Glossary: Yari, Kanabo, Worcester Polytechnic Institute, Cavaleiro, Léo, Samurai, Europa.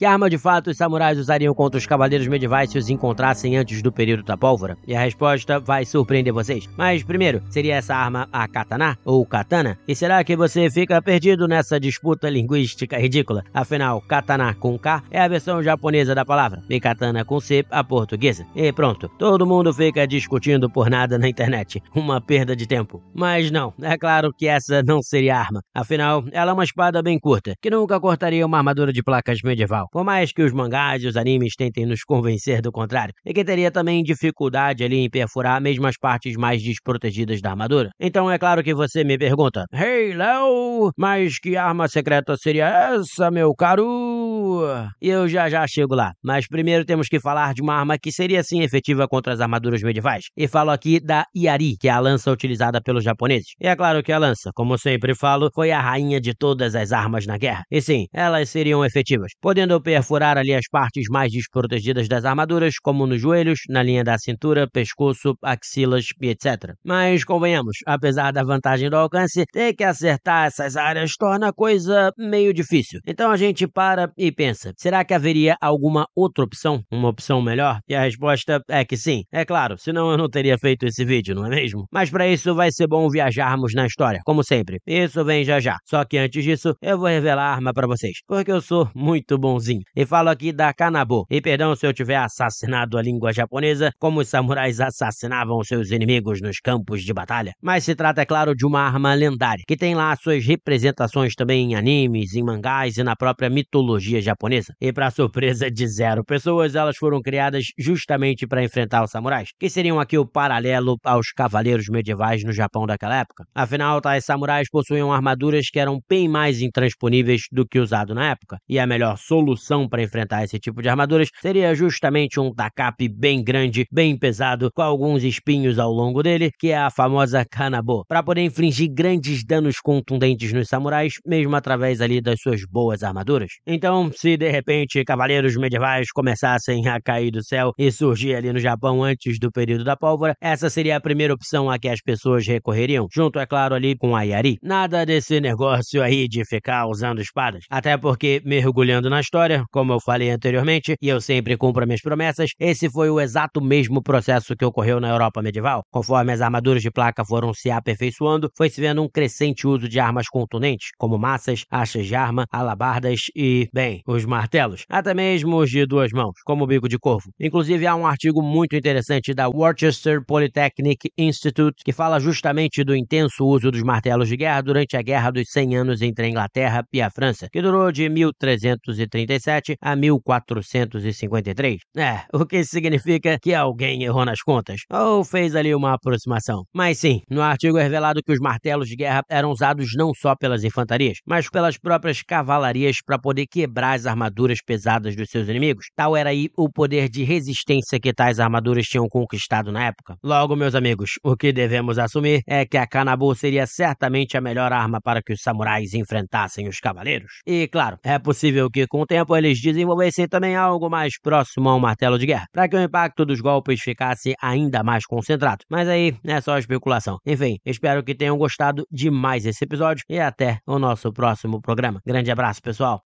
Que arma de fato os samurais usariam contra os cavaleiros medievais se os encontrassem antes do período da pólvora? E a resposta vai surpreender vocês. Mas primeiro, seria essa arma a katana ou katana? E será que você fica perdido nessa disputa linguística ridícula? Afinal, katana com K é a versão japonesa da palavra e katana com C a portuguesa. E pronto, todo mundo fica discutindo por nada na internet. Uma perda de tempo. Mas não, é claro que essa não seria a arma. Afinal, ela é uma espada bem curta, que nunca cortaria uma armadura de placas medieval. Por mais que os mangás e os animes tentem nos convencer do contrário, e que teria também dificuldade ali em perfurar mesmo as partes mais desprotegidas da armadura. Então é claro que você me pergunta, "Hey, Léo, mas que arma secreta seria essa, meu caro?" E eu já chego lá, mas primeiro temos que falar de uma arma que seria sim efetiva contra as armaduras medievais. E falo aqui da Yari, que é a lança utilizada pelos japoneses. E é claro que a lança, como sempre falo, foi a rainha de todas as armas na guerra. E sim, elas seriam efetivas, podendo perfurar ali as partes mais desprotegidas das armaduras, como nos joelhos, na linha da cintura, pescoço, axilas e etc. Mas convenhamos, apesar da vantagem do alcance, ter que acertar essas áreas torna a coisa meio difícil. Então a gente para e pensa, será que haveria alguma outra opção? Uma opção melhor? E a resposta é que sim. É claro, senão eu não teria feito esse vídeo, não é mesmo? Mas para isso vai ser bom viajarmos na história, como sempre. Isso vem já. Só que antes disso, eu vou revelar a arma para vocês, porque eu sou muito bonzinho. E falo aqui da Kanabo. E perdão se eu tiver assassinado a língua japonesa, como os samurais assassinavam seus inimigos nos campos de batalha. Mas se trata, é claro, de uma arma lendária, que tem lá suas representações também em animes, em mangás e na própria mitologia japonesa. E pra surpresa de zero pessoas, elas foram criadas justamente para enfrentar os samurais, que seriam aqui o paralelo aos cavaleiros medievais no Japão daquela época. Afinal, tais samurais possuíam armaduras que eram bem mais intransponíveis do que usado na época. E a melhor solução para enfrentar esse tipo de armaduras seria justamente um tacape bem grande, bem pesado, com alguns espinhos ao longo dele, que é a famosa Kanabo, para poder infligir grandes danos contundentes nos samurais, mesmo através ali das suas boas armaduras. Então, se de repente cavaleiros medievais começassem a cair do céu e surgir ali no Japão antes do período da pólvora, essa seria a primeira opção a que as pessoas recorreriam, junto, é claro, ali com a Yari. Nada desse negócio aí de ficar usando espadas, até porque, mergulhando na história, como eu falei anteriormente, e eu sempre cumpro minhas promessas, esse foi o exato mesmo processo que ocorreu na Europa medieval. Conforme as armaduras de placa foram se aperfeiçoando, foi-se vendo um crescente uso de armas contundentes, como maças, achas de arma, alabardas e, bem, os martelos, até mesmo os de duas mãos, como o bico de corvo. Inclusive, há um artigo muito interessante da Worcester Polytechnic Institute que fala justamente do intenso uso dos martelos de guerra durante a Guerra dos 100 Anos entre a Inglaterra e a França, que durou de 1337 a 1453. O que significa que alguém errou nas contas, ou fez ali uma aproximação. Mas sim, no artigo é revelado que os martelos de guerra eram usados não só pelas infantarias, mas pelas próprias cavalarias para poder quebrar as armaduras pesadas dos seus inimigos. Tal era aí o poder de resistência que tais armaduras tinham conquistado na época. Logo, meus amigos, o que devemos assumir é que a Kanabo seria certamente a melhor arma para que os samurais enfrentassem os cavaleiros. E claro, é possível que com o tempo eles desenvolvessem também algo mais próximo a um martelo de guerra, para que o impacto dos golpes ficasse ainda mais concentrado. Mas aí é só especulação. Enfim, espero que tenham gostado de mais esse episódio e até o nosso próximo programa. Grande abraço, pessoal!